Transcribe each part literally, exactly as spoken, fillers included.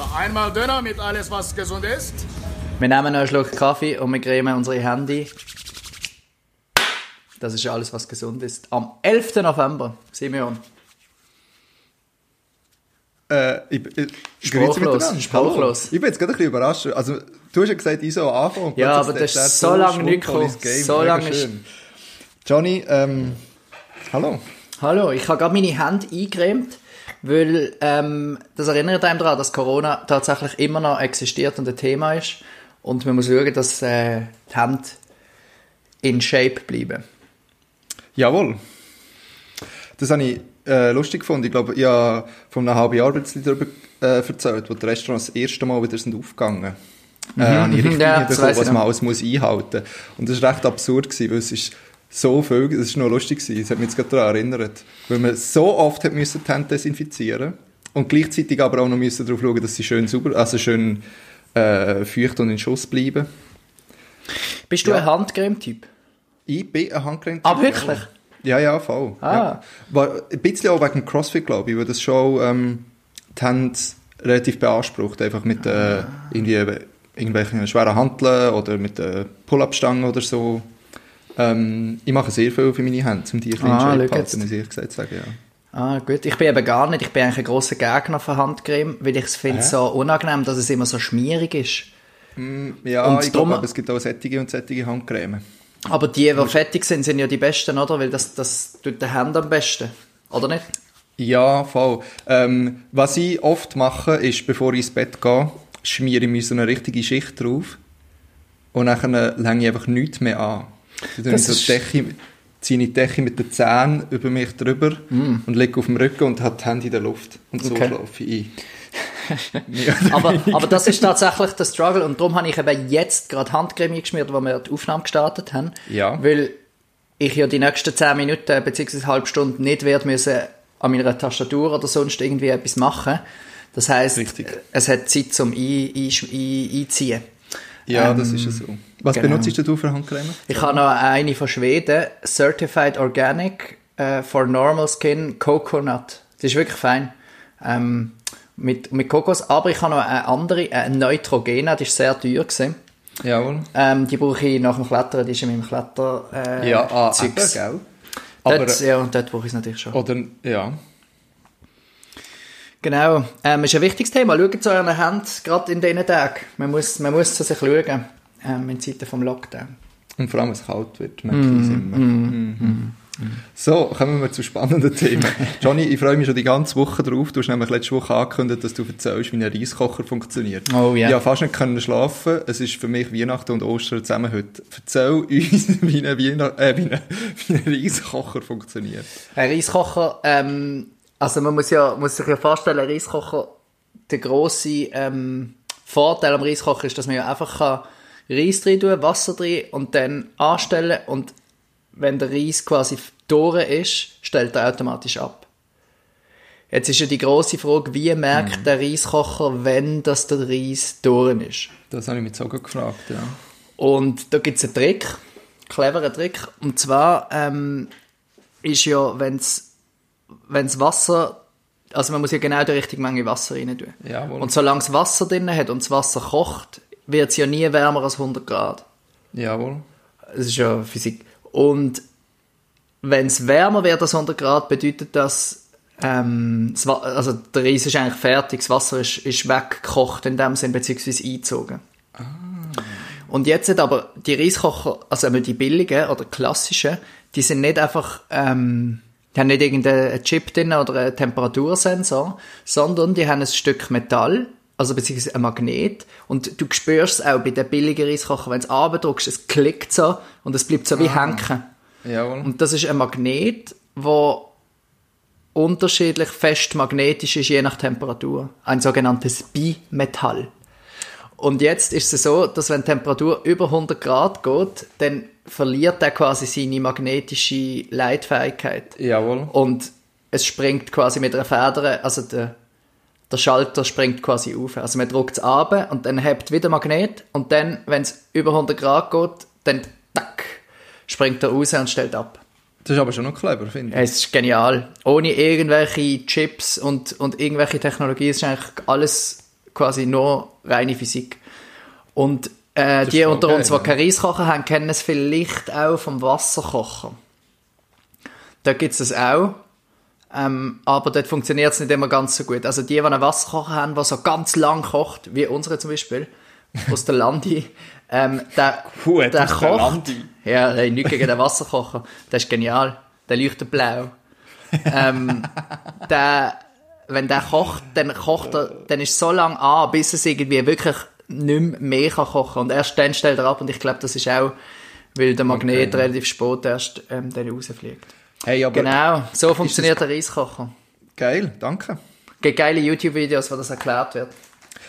So, einmal Döner mit alles, was gesund ist. Wir nehmen noch einen Schluck Kaffee und wir cremen unsere Hände. Das ist alles, was gesund ist. Am elften November, Simeon. Äh, ich, ich, spruchlos, ich spruchlos. Ich bin jetzt gerade ein bisschen überrascht. Also, du hast ja gesagt, ich soll anfangen. Ja, aber das ist so lange nicht gekommen. So lange ist... Johnny, ähm, hallo. Hallo, ich habe gerade meine Hände eingecremt, weil ähm, das erinnert einem daran, dass Corona tatsächlich immer noch existiert und ein Thema ist. Und man muss schauen, dass äh, die Hände in Shape bleiben. Jawohl. Das habe ich äh, lustig gefunden. Ich glaube, ich habe vor einem halben Jahr ein bisschen darüber äh, erzählt, wo die Restaurants das erste Mal wieder sind aufgegangen sind. Äh, mhm. Habe ich richtig ja, bekommen, was man alles muss einhalten muss. Und das war recht absurd, gewesen, weil es ist so viel, das war noch lustig, das hat mich jetzt gerade daran erinnert. Weil man so oft hat müssen die Hände desinfizieren und gleichzeitig aber auch noch müssen darauf schauen, dass sie schön sauber, also schön äh, feucht und in Schuss bleiben. Bist du ja. ein Handcreme-Typ? Ich bin ein Handcreme-Typ. Ah, wirklich? Ja, ja, voll. Ah. Ja. War ein bisschen auch wegen CrossFit, glaube ich, weil das schon ähm, die Hände relativ beansprucht, einfach mit äh, irgendwie, irgendwelchen schweren Hanteln oder mit äh, Pull-Up-Stangen oder so. Ähm, ich mache sehr viel für meine Hände, um die kleinen ah, Shape halten, muss ich gesagt sagen, ja. Ah, gut. Ich bin eben gar nicht, ich bin eigentlich ein grosser Gegner von Handcreme, weil ich es finde äh? so unangenehm, dass es immer so schmierig ist. Mm, ja, und ich glaube, es gibt auch sättige und sättige Handcreme. Aber die, die fettig sind, sind ja die besten, oder? Weil das, das tut den Händen am besten, oder nicht? Ja, voll. Ähm, was ich oft mache, ist, bevor ich ins Bett gehe, schmiere ich mir so eine richtige Schicht drauf und dann länge ich einfach nichts mehr an. Dann so Decke, ziehe ich die Decke mit den Zähnen über mich drüber mm. und lege auf dem Rücken und habe die Hände in der Luft. Und so okay. schlafe ich ein. aber, aber das ist tatsächlich der Struggle. Und darum habe ich eben jetzt gerade Handcreme eingeschmiert, als wir die Aufnahme gestartet haben. Ja. Weil ich ja die nächsten zehn Minuten bzw. eine halbe Stunde nicht werde müssen an meiner Tastatur oder sonst irgendwie etwas machen. Das heisst, Richtig. es hat Zeit zum ein, ein, ein, Einziehen. Ja, ähm, das ist ja so. Was genau. benutzt du für Handcreme? Ich habe noch eine von Schweden, Certified Organic uh, for Normal Skin Coconut. Die ist wirklich fein. Ähm, mit, mit Kokos. Aber ich habe noch eine andere, eine Neutrogena, die war sehr teuer. Gewesen. Jawohl. Ähm, die brauche ich nach dem Klettern, die ist in meinem Kletter. Äh, ja, ah, Zeugs. Eben, aber, dort, ja, und dort brauche ich es natürlich schon. Oder, ja. Genau, ähm, ist ein wichtiges Thema. Schaut zu euren Händen, gerade in diesen Tagen. Man muss, man muss zu sich schauen, ähm, in Zeiten vom Lockdown. Und vor allem, wenn es kalt wird, merke ich es immer. Mm, mm, mm. So, kommen wir zu spannenden Themen. Johnny, ich freue mich schon die ganze Woche drauf. Du hast nämlich letzte Woche angekündigt, dass du erzählst, wie ein Reiskocher funktioniert. Oh ja. Yeah. Ich konnte fast nicht können schlafen. Es ist für mich Weihnachten und Ostern zusammen heute. Erzähl uns, wie ein, Weihnacht- äh, wie ein, wie ein Reiskocher funktioniert. Ein Reiskocher, ähm... Also man muss, ja, muss sich ja vorstellen, ein Reiskocher, der grosse ähm, Vorteil am Reiskocher ist, dass man ja einfach kann Reis rein tun, Wasser rein und dann anstellen und wenn der Reis quasi durch ist, stellt er automatisch ab. Jetzt ist ja die grosse Frage, wie merkt mhm. der Reiskocher, wenn das der Reis durch ist? Das habe ich mich sogar gefragt, ja. Und da gibt es einen Trick, einen cleveren Trick, und zwar ähm, ist ja, wenn es wenn das Wasser, also man muss ja genau die richtige Menge Wasser rein tun. Jawohl. Und solange das Wasser drin hat und das Wasser kocht, wird es ja nie wärmer als hundert Grad. Jawohl. Das ist ja Physik. Und wenn es wärmer wird als hundert Grad, bedeutet das, ähm, das also der Reis ist eigentlich fertig, das Wasser ist, ist weggekocht in dem Sinn, beziehungsweise eingezogen. Ah. Und jetzt hat aber die Reiskocher, also einmal die billigen oder klassischen, die sind nicht einfach... Ähm, Die haben nicht irgendeinen Chip drin oder einen Temperatursensor, sondern die haben ein Stück Metall, also beziehungsweise ein Magnet. Und du spürst es auch bei den billigen Reiskochern, wenn du es runterdrückst, es klickt so und es bleibt so wie ah. hängen. Jawohl. Und das ist ein Magnet, der unterschiedlich fest magnetisch ist, je nach Temperatur. Ein sogenanntes Bimetall. Und jetzt ist es so, dass wenn die Temperatur über hundert Grad geht, dann verliert er quasi seine magnetische Leitfähigkeit. Jawohl. Und es springt quasi mit einer Feder, also der, der Schalter springt quasi auf. Also man drückt es runter und dann hebt wieder Magnet und dann, wenn es über hundert Grad geht, dann tack, springt er raus und stellt ab. Das ist aber schon noch clever, finde ich. Ja, es ist genial. Ohne irgendwelche Chips und, und irgendwelche Technologie ist eigentlich alles quasi nur reine Physik. Und äh, die unter uns, die kein Reis kochen, haben, kennen es vielleicht auch vom Wasserkocher. Da gibt es das auch. Ähm, aber dort funktioniert es nicht immer ganz so gut. Also die, die einen Wasserkocher haben, der so ganz lang kocht, wie unsere zum Beispiel, aus der Landi, ähm, der, gut, der kocht, der Landi. Ja, nichts gegen den Wasserkocher, der ist genial, der leuchtet blau. ähm, der, wenn der kocht, dann kocht er, dann ist es so lange an, bis es irgendwie wirklich nicht mehr kochen kann. Und erst dann stellt er ab, und ich glaube, das ist auch, weil der Magnet okay. relativ spät erst ähm, dann rausfliegt. Hey, aber genau, so funktioniert der Reiskocher. Geil, danke. Es gibt geile YouTube-Videos, wo das erklärt wird.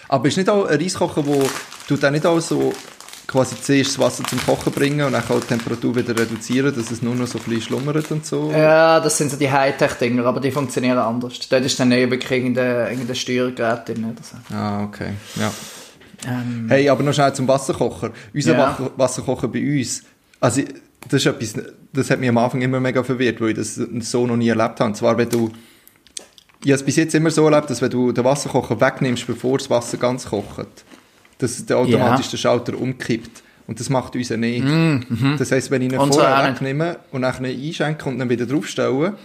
Aber ist nicht auch ein Reiskocher, wo du dann nicht auch so quasi zuerst das Wasser zum Kochen bringen und dann kann die Temperatur wieder reduzieren, dass es nur noch so ein bisschen schlummert und so? Ja, das sind so die Hightech-Dinger, aber die funktionieren anders. Dort ist dann wirklich irgendein, irgendein Steuergerät drin oder so. Ah, okay, ja. Ähm, hey, aber noch schnell zum Wasserkocher. Unser ja. Wasserkocher bei uns, also das ist etwas, das hat mich am Anfang immer mega verwirrt, weil ich das so noch nie erlebt habe. Und zwar, wenn du, ich habe es bis jetzt immer so erlebt, dass wenn du den Wasserkocher wegnimmst, bevor das Wasser ganz kocht, dass der automatisch ja. der Schalter umkippt. Und das macht unser nicht. Mm, mm-hmm. Das heisst, wenn ich ihn vorher so wegnehme und dann einschenke und dann wieder draufstelle,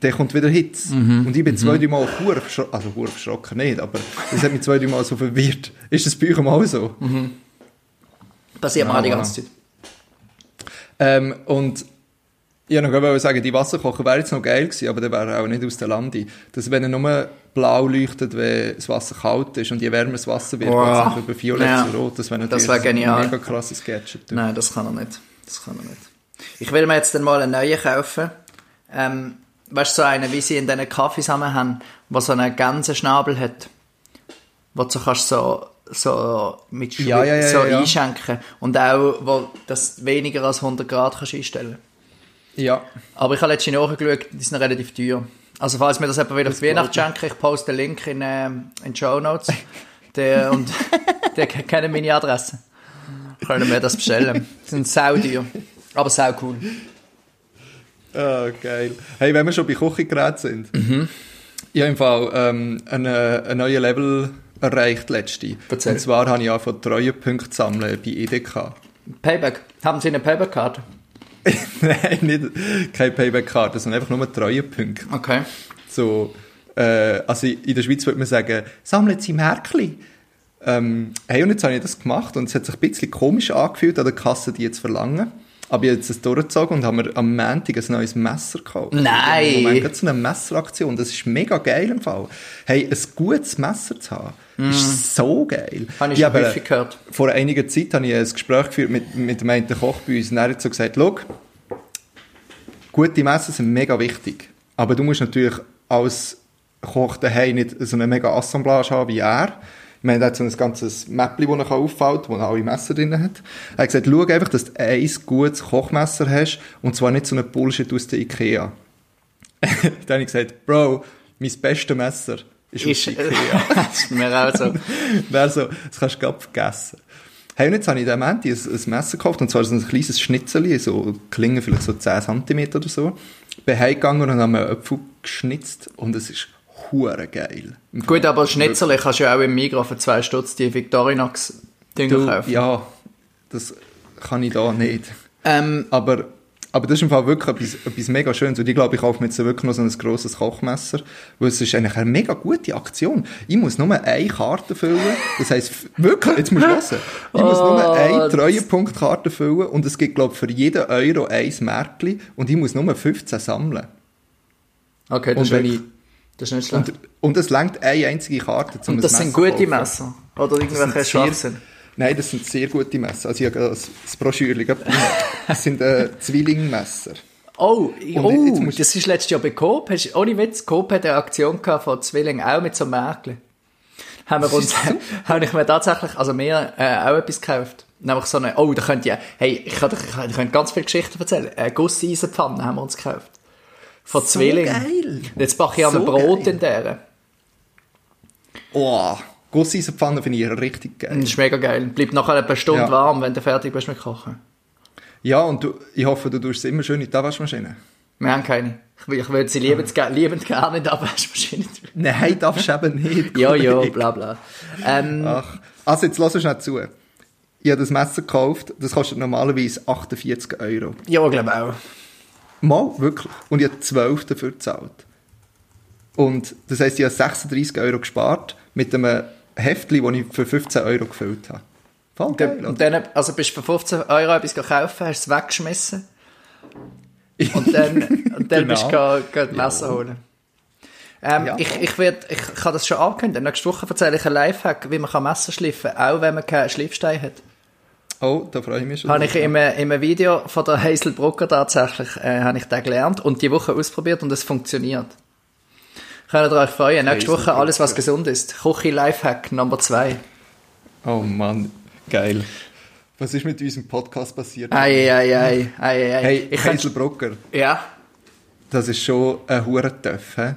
dann kommt wieder Hitze. Mm-hmm. Und ich bin mm-hmm. zwei, drei Mal verdammt verschrocken. Also verdammt verschrocken nicht, aber das hat mich zwei, drei Mal so verwirrt. Ist das bei euch mal so? Mm-hmm. Passiert ja, mal die ganze Zeit. Ähm, und ich wollte noch sagen, die Wasserkocher wäre jetzt noch geil gewesen, aber der wäre auch nicht aus der Landi. Dass wenn er nur blau leuchtet, wenn das Wasser kalt ist und je wärmer das Wasser wird, wow. wird es über violett ja. zu rot. Das wäre natürlich das wär ein mega krasses Gadget. Nein, das kann er nicht. Das kann er nicht. Ich will mir jetzt dann mal einen neuen kaufen. Ähm, weißt du, so einen, wie sie in diesen Kaffees haben, der so einen ganzen Schnabel hat, wo du so kannst so... so mit Schub, ja, ja, ja, so ja. einschenken und auch, wo das weniger als hundert Grad kannst einstellen. Ja. Aber ich habe letztens nachgeschaut, die sind relativ teuer. Also falls mir das jemand wieder auf Weihnachten schenkt, ich poste den Link in ähm, in die Shownotes. Der und der kennt meine Adresse. Können wir das bestellen? Die sind sau teuer, aber sau cool. Oh, geil. Hey, wenn wir schon bei Küchengeräten sind, mhm. ich habe im Fall ähm, ein, ein neues Level erreicht letzte. Erzähl. Und zwar habe ich angefangen, Treuepunkte zu sammeln bei E D K. Payback? Haben Sie eine Payback-Karte? Nein, nicht, keine Payback-Karte, sondern einfach nur Treuepunkte. Okay. So, äh, also in der Schweiz würde man sagen, sammeln Sie Märkli. Ähm, hey, und jetzt habe ich das gemacht und es hat sich ein bisschen komisch angefühlt, an der Kasse die jetzt verlangen. Aber ich habe jetzt das durchgezogen und haben mir am Montag ein neues Messer gekauft. Nein! Im Moment geht so eine Messeraktion. Das ist mega geil im Fall. Hey, ein gutes Messer zu haben, mm. ist so geil. Habe ich schon häufig gehört. Vor einiger Zeit habe ich ein Gespräch geführt mit, mit dem einen Koch bei uns. Und er hat so gesagt, schau, gute Messer sind mega wichtig. Aber du musst natürlich als Koch daheim nicht so eine mega Assemblage haben wie er. Wir haben jetzt so ein ganzes Mäppchen, das er auffällt, das alle Messer drin hat. Er hat gesagt, schau einfach, dass du ein gutes Kochmesser hast und zwar nicht so eine Bullshit aus der Ikea. Dann habe ich gesagt, Bro, mein bestes Messer ist aus der Ikea. Das ist mir auch so. Wäre so, das kannst du gerade vergessen. Hey, und jetzt habe ich am Ende ein, ein Messer gekauft, und zwar so ein kleines Schnitzel, so Klinge vielleicht so zehn Zentimeter oder so. Bin heimgegangen und habe mir einen Apfel geschnitzt und es ist hure geil. Gut, aber Schnitzel kannst du ja auch im Migro für zwei Stutz die Victorinox-Dünger kaufen. Ja, das kann ich da nicht. Ähm, aber, aber das ist im Fall wirklich etwas, etwas mega Schönes. Und ich glaube, ich kaufe mir jetzt wirklich noch so ein grosses Kochmesser, weil es ist eigentlich eine mega gute Aktion. Ich muss nur eine Karte füllen. Das heisst, wirklich, jetzt musst du hören. Ich muss oh, nur eine Treuepunktkarte füllen und es gibt, glaube ich, für jeden Euro ein Märkli und ich muss nur fünfzehn sammeln. Okay, das und ist wenn ich Das ist nicht schlecht. Und, und es reicht eine einzige Karte zum Messer. Und das Messer sind gute kaufen. Messer? Oder irgendwelche Schwachsinn? Nein, das sind sehr gute Messer. Also ich habe das, das Broschürchen. Das sind äh, Zwilling-Messer. Oh, oh jetzt das ist letztes Jahr bei Coop. Hast, ohne Witz, Coop hat eine Aktion gehabt von Zwilling, auch mit so einem Märkchen. Haben wir uns, habe ich mir tatsächlich, also mir äh, auch etwas gekauft. Nämlich so eine, oh, da könnt ihr, hey, ich kann, ich kann ganz viele Geschichten erzählen. Eine Gusseisenpfanne haben wir uns gekauft. Von so Zwilling. Geil. Jetzt backe ich auch so ein Brot geil. In der. Oh, Gusseisenpfanne finde ich richtig geil. Das ist mega geil. Bleibt nachher ein paar Stunden ja. warm, wenn du fertig bist mit Kochen. Ja, und du, ich hoffe, du tust es immer schön in die Abwaschmaschine. Wir haben keine. Ich, ich würde sie liebend, liebend gerne in die Abwaschmaschine tun. Nein, darfst du eben nicht. Jo, jo, bla bla. Ähm, Ach. Also, jetzt hörst du schnell zu. Ich habe das Messer gekauft, das kostet normalerweise achtundvierzig Euro. Ja, ich glaube auch. Mal, wirklich. Und ich habe zwölf dafür gezahlt. Und das heisst, ich habe sechsunddreissig Euro gespart mit einem Heftchen, das ich für fünfzehn Euro gefüllt habe. Voll geil. Und dann also bist du für fünfzehn Euro etwas gekauft, hast es weggeschmissen und dann, und dann genau. bist du das Messer holen. Ähm, ja. ich, ich, werd, ich kann das schon ankündigen. Nächste Woche erzähle ich einen Lifehack, wie man Messer schleifen kann, auch wenn man keinen Schleifstein hat. Oh, da freue ich mich schon. Habe ich in einem Video von der Hazel Brugger tatsächlich äh, habe ich den gelernt und die Woche ausprobiert und es funktioniert. Könnt ihr euch freuen. Nächste Woche alles, was gesund ist. Küche Lifehack Nummer zwei. Oh Mann, geil. Was ist mit unserem Podcast passiert? Ei, ei, ei, ei, ei. Hey, ich Hazel kann... Brugger. Ja? Das ist schon ein Hurentöff, hä?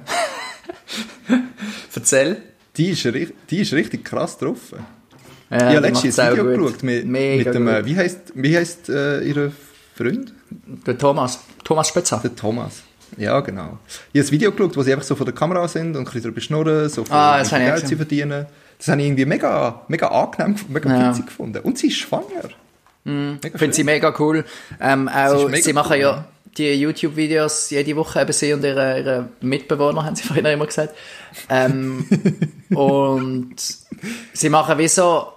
Erzähl. Die ist, die ist richtig krass drauf. Ja, ich habe letztens ein Video geschaut mit, mit dem, gut. wie heisst, wie heisst äh, ihr Freund? Der Thomas. Thomas Spitzer. Der Thomas. Ja, genau. Ich habe ein Video geschaut, wo sie einfach so vor der Kamera sind und ein bisschen drüber schnurren, so viel ah, Geld zu verdienen. Das habe ich irgendwie mega, mega angenehm, mega ja. witzig gefunden. Und sie ist schwanger. Mm, ich finde sie mega cool. Ähm, auch, mega sie machen cool, ja die YouTube-Videos jede Woche, eben sie und ihre, ihre Mitbewohner, haben sie vorhin immer gesagt. Ähm, und sie machen wie so...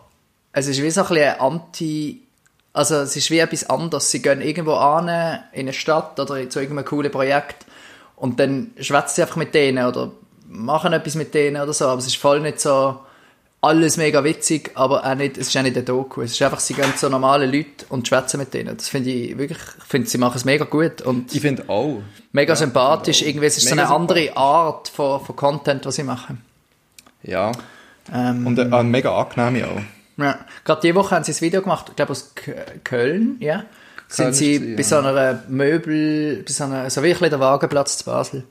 Es ist wie so ein bisschen anti... Also es ist wie etwas anderes. Sie gehen irgendwo an, in eine Stadt oder zu irgendeinem coolen Projekt und dann schwätzen sie einfach mit denen oder machen etwas mit denen oder so. Aber es ist voll nicht so alles mega witzig, aber auch nicht, es ist auch nicht ein Doku. Es ist einfach, sie gehen zu normalen Leuten und schwätzen mit denen. Das finde ich wirklich... Ich finde, sie machen es mega gut. Und ich finde auch. Mega ja, sympathisch. Auch. Irgendwie es ist mega so eine sympathisch. Andere Art von, von Content, was sie machen. Ja. Ähm, und äh, mega angenehm auch. Ja. Gerade diese Woche haben sie ein Video gemacht, ich glaube aus K- Köln, ja. Yeah. Sind sie ja. bei so einer Möbel, bei so einer, so wie ein bisschen der Wagenplatz zu Basel,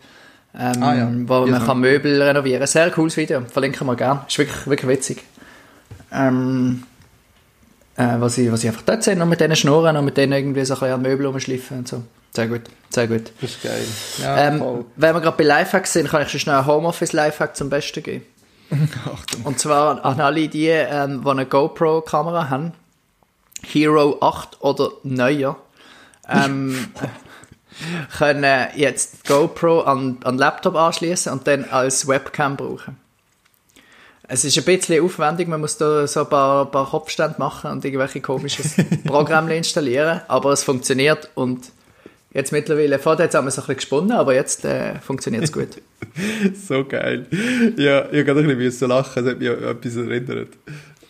ähm, ah, ja. wo ja, man so. kann Möbel renovieren. Sehr cooles Video, verlinken wir gerne. Ist wirklich, wirklich witzig. Ähm, äh, was sie, was sie einfach dort sind, und mit denen schnurren und mit denen irgendwie so ein bisschen an Möbel rumschleifen und so. Sehr gut, sehr gut. Das ist geil. Ja, ähm, wenn wir gerade bei Lifehacks sind, kann ich schon schnell ein Homeoffice-Lifehack zum Besten geben. Achtung. Und zwar an alle die, ähm, die eine GoPro-Kamera haben, Hero acht oder neuer, ähm, können jetzt GoPro an, an Laptop anschließen und dann als Webcam brauchen. Es ist ein bisschen aufwendig, man muss da so ein paar, paar Kopfstände machen und irgendwelche komisches Programm installieren, aber es funktioniert und jetzt mittlerweile, vorher haben wir es ein bisschen gesponnen, aber jetzt äh, funktioniert es gut. So geil. Ja, ich musste ein bisschen lachen, es hat mich an etwas erinnert.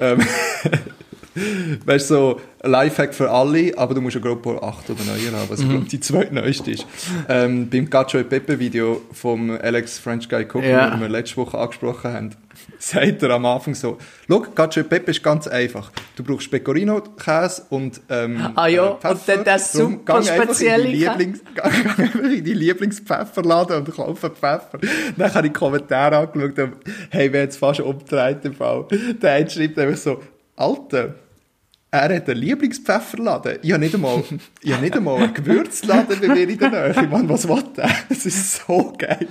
Ähm, weißt du, so ein Lifehack für alle, aber du musst eine GoPro acht oder neuer haben, was mhm. ich glaube, die zweitneueste ist. Ähm, beim Cacio e Pepe Video vom Alex French Guy Cook, ja. den wir letzte Woche angesprochen haben, sagt er am Anfang so, schau, Cacio e Pepe ist ganz einfach. Du brauchst Pecorino-Käse und ähm, ah ja, Pfeffer. Und dann das super spezielle Lieblings- in die Lieblingspfefferladen und kauf Pfeffer. Dann habe ich die Kommentare angeschaut und hey, wer jetzt fast umgedreht im Fall. Der eine schreibt einfach so, Alter, er hat einen Lieblingspfefferladen. Ich habe nicht einmal, ich habe nicht einmal einen Gewürzladen bei mir in der Nähe. Mann, was will der? Das ist so geil.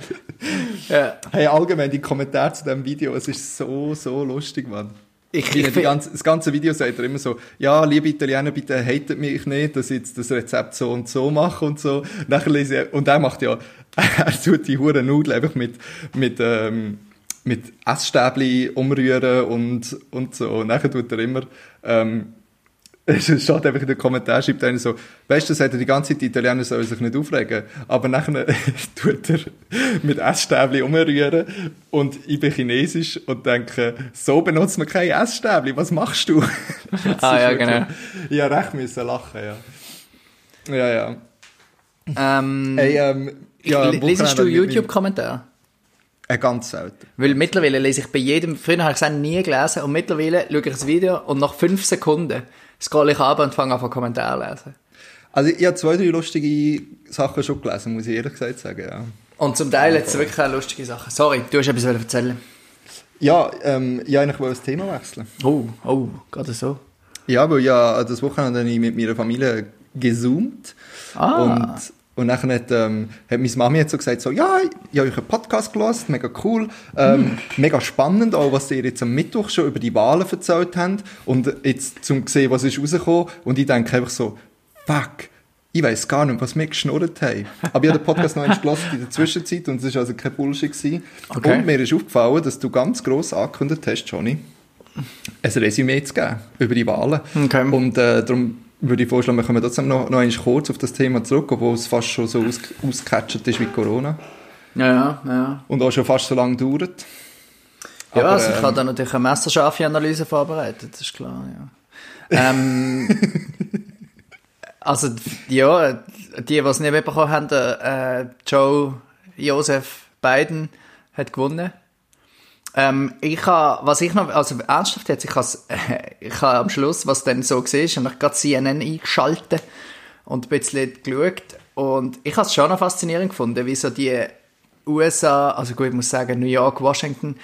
Ja. Hey, allgemein die Kommentare zu diesem Video, es ist so, so lustig, Mann. Ich, ich ganze, das ganze Video sagt er immer so, ja, liebe Italiener, bitte hatet mich nicht, dass ich jetzt das Rezept so und so mache und so. Nachher lese ich, und er macht ja, er tut die Huren Nudeln einfach mit, mit, ähm, mit Essstäbli umrühren und, und so. Und nachher tut er immer, ähm, es steht einfach in den Kommentaren, schreibt einer so, weißt du, das hat er die ganze Zeit, die Italiener sollen sich nicht aufregen, aber nachher tut er mit Essstäbli umrühren und ich bin Chinesisch und denke, so benutzt man kein Essstäbli, was machst du? Ah ja, wirklich, genau. Ich habe recht müssen lachen, ja. Ja, ja. Ähm, hey, ähm, ja l- liest du YouTube-Kommentare? Ganz selten. Weil mittlerweile lese ich bei jedem, früher habe ich es nie gelesen und mittlerweile schaue ich das Video und nach fünf Sekunden scrolle ich ab und fange an von Kommentaren zu lesen. Also ich habe zwei, drei lustige Sachen schon gelesen, muss ich ehrlich gesagt sagen, ja. Und zum Teil jetzt wirklich auch lustige Sachen. Sorry, du hast etwas erzählen. Ja, ähm, ja, ich wollte das Thema wechseln. Oh, oh, gerade so. Ja, weil ja, das Wochenende habe ich mit meiner Familie gezoomt. Ah. Und Und dann hat, ähm, hat meine Mami jetzt so gesagt, so, ja, ich habe euch einen Podcast gehört, mega cool, ähm, mega spannend, auch was ihr jetzt am Mittwoch schon über die Wahlen erzählt habt. Und jetzt zum sehen, was ist rausgekommen. Und ich denke einfach so, fuck, ich weiss gar nicht, was wir geschnurrt haben. Aber ich habe den Podcast noch einmal gehört in der Zwischenzeit und es war also kein Bullshit gewesen. Okay. Und mir ist aufgefallen, dass du ganz gross angekündigt hast, Johnny, ein Resümee zu geben über die Wahlen. Okay. Und äh, darum würde ich vorschlagen, wir kommen trotzdem noch, noch einmal kurz auf das Thema zurück, obwohl es fast schon so aus, ausgecatcht ist wie Corona. Ja, ja. Und auch schon fast so lange dauert. Ja, aber, also ich ähm, habe da natürlich eine messerscharfe Analyse vorbereitet, das ist klar, ja. Ähm... Also, ja, die, die es nicht mitbekommen haben, äh, Joe, Joseph Biden hat gewonnen. Ähm, ich habe, was ich noch, also ernsthaft jetzt, ich habe äh, ich habe am Schluss, was dann so war, habe ich gerade C N N eingeschaltet und ein bisschen geschaut. Und ich habe es schon noch faszinierend gefunden, wie so die U S A, also gut, ich muss sagen, New York, Washington,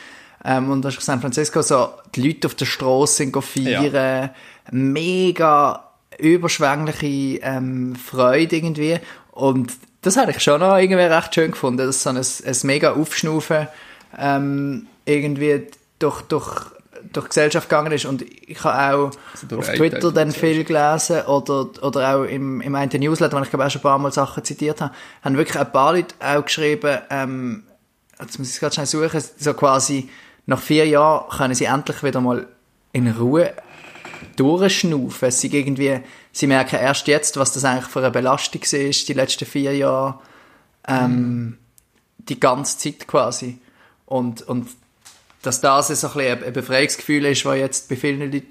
ähm, und San Francisco, so die Leute auf der Straße sind feiern, ja. Mega überschwängliche ähm, Freude irgendwie, und das habe ich schon noch irgendwie recht schön gefunden, dass so ein, ein mega Aufschnaufen ähm, irgendwie durch, durch, durch die Gesellschaft gegangen ist, und ich habe auch also auf Twitter dann viel gelesen oder, oder auch im, im einen Newsletter, wo ich glaube auch schon ein paar Mal Sachen zitiert habe, haben wirklich ein paar Leute auch geschrieben, ähm, jetzt muss ich es gerade schnell suchen, so quasi nach vier Jahren können sie endlich wieder mal in Ruhe durchschnaufen. Sie, irgendwie, sie merken erst jetzt, was das eigentlich für eine Belastung war, die letzten vier Jahre. Ähm, mhm. Die ganze Zeit quasi. Und, und dass das so ein bisschen ein Befreiungsgefühl ist, das jetzt bei vielen Leuten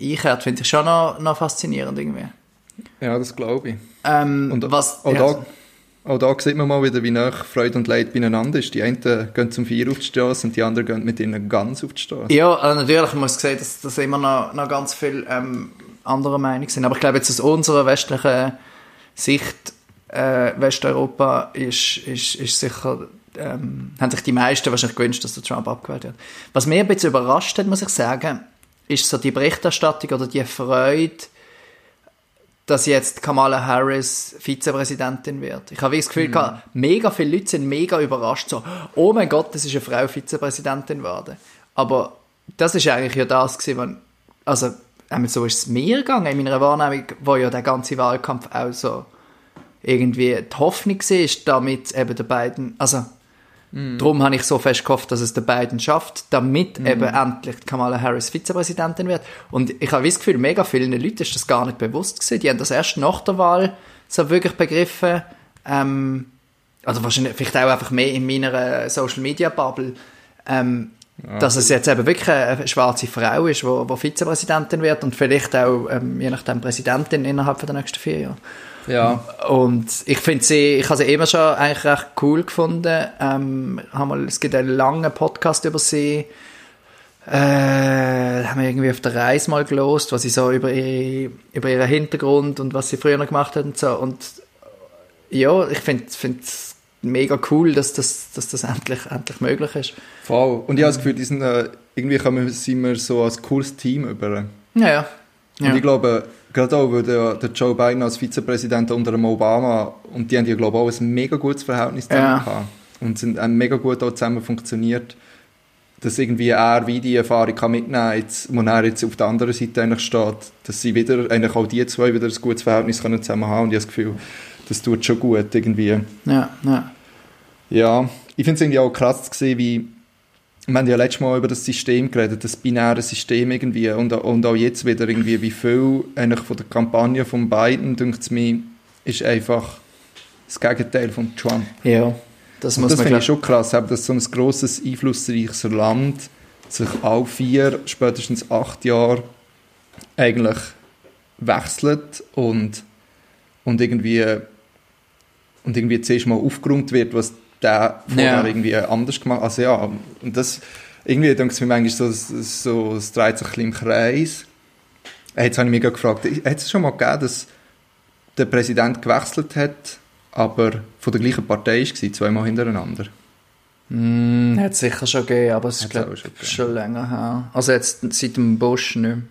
einkehrt, finde ich schon noch, noch faszinierend irgendwie. Ja, das glaube ich. Ähm, und was, auch, ja, da, auch da sieht man mal wieder, wie nah Freude und Leid beieinander ist. Die einen gehen zum Feier auf die Straße und die anderen gehen mit ihnen ganz auf die Straße. Ja, also natürlich muss ich sagen, dass, dass immer noch, noch ganz viele ähm, andere Meinung sind. Aber ich glaube, jetzt aus unserer westlichen Sicht, äh, Westeuropa, ist, ist, ist sicher, ähm, haben sich die meisten wahrscheinlich gewünscht, dass der Trump abgewählt wird. Was mich ein bisschen überrascht hat, muss ich sagen, ist so die Berichterstattung oder die Freude, dass jetzt Kamala Harris Vizepräsidentin wird. Ich habe das Gefühl, mm. mega viele Leute sind mega überrascht. So, oh mein Gott, das ist eine Frau Vizepräsidentin geworden. Aber das ist eigentlich ja das gewesen, also so ist es mir gegangen in meiner Wahrnehmung, wo ja der ganze Wahlkampf auch so irgendwie die Hoffnung war, damit eben der Biden, also mm. darum habe ich so fest gehofft, dass es der Biden schafft, damit mm. eben endlich Kamala Harris Vizepräsidentin wird. Und ich habe das Gefühl, mega vielen Leuten ist das gar nicht bewusst gewesen. Die haben das erst nach der Wahl so wirklich begriffen. Ähm, also wahrscheinlich vielleicht auch einfach mehr in meiner Social-Media-Bubble, ähm, ja, dass es jetzt eben wirklich eine schwarze Frau ist, die Vizepräsidentin wird und vielleicht auch, ähm, je nachdem, Präsidentin innerhalb der nächsten vier Jahre. Ja. Und ich finde sie, ich habe sie immer schon eigentlich recht cool gefunden. Ähm, haben mal, es gibt einen langen Podcast über sie. Äh, haben wir irgendwie auf der Reise mal gelost, was sie so über, ihre, über ihren Hintergrund und was sie früher gemacht hat und so. Und ja, ich finde es mega cool, dass das, dass das endlich, endlich möglich ist. Voll. Und ich habe das Gefühl, die sind, äh, irgendwie kommen, sind wir so als cooles Team über. Ja, ja. Und ja. ich glaube, gerade auch, weil der, der Joe Biden als Vizepräsident unter dem Obama, und die haben ja, glaube ich, auch ein mega gutes Verhältnis zusammen ja. gehabt. Und sind auch mega gut auch zusammen funktioniert. Dass irgendwie er wie die Erfahrung kann mitnehmen jetzt, wo er jetzt auf der anderen Seite eigentlich steht, dass sie wieder, eigentlich auch die zwei wieder ein gutes Verhältnis können zusammen haben. Und ich habe das Gefühl, das tut schon gut irgendwie. Ja, ja. Ja, ich finde es irgendwie auch krass zu sehen, wie, wir haben ja letztes Mal über das System geredet, das binäre System irgendwie, und, und auch jetzt wieder irgendwie, wie viel eigentlich von der Kampagne von Biden, denke ich mir, ist einfach das Gegenteil von Trump. Ja, das muss man. Das finde ich schon krass, dass so ein grosses, einflussreiches Land sich alle vier, spätestens acht Jahre eigentlich wechselt und, und irgendwie und irgendwie zuerst mal aufgeräumt wird, was der vorher yeah. irgendwie anders gemacht. Also ja, und das, irgendwie denke ich mir manchmal so, so, es dreht sich ein bisschen im Kreis. Jetzt habe ich mich gefragt, hat es schon mal gegeben, dass der Präsident gewechselt hat, aber von der gleichen Partei war, zweimal hintereinander? Mm, hat es sicher schon gegeben, aber es ist glaub, schon, schon länger her. Also jetzt seit dem Bush nicht mehr.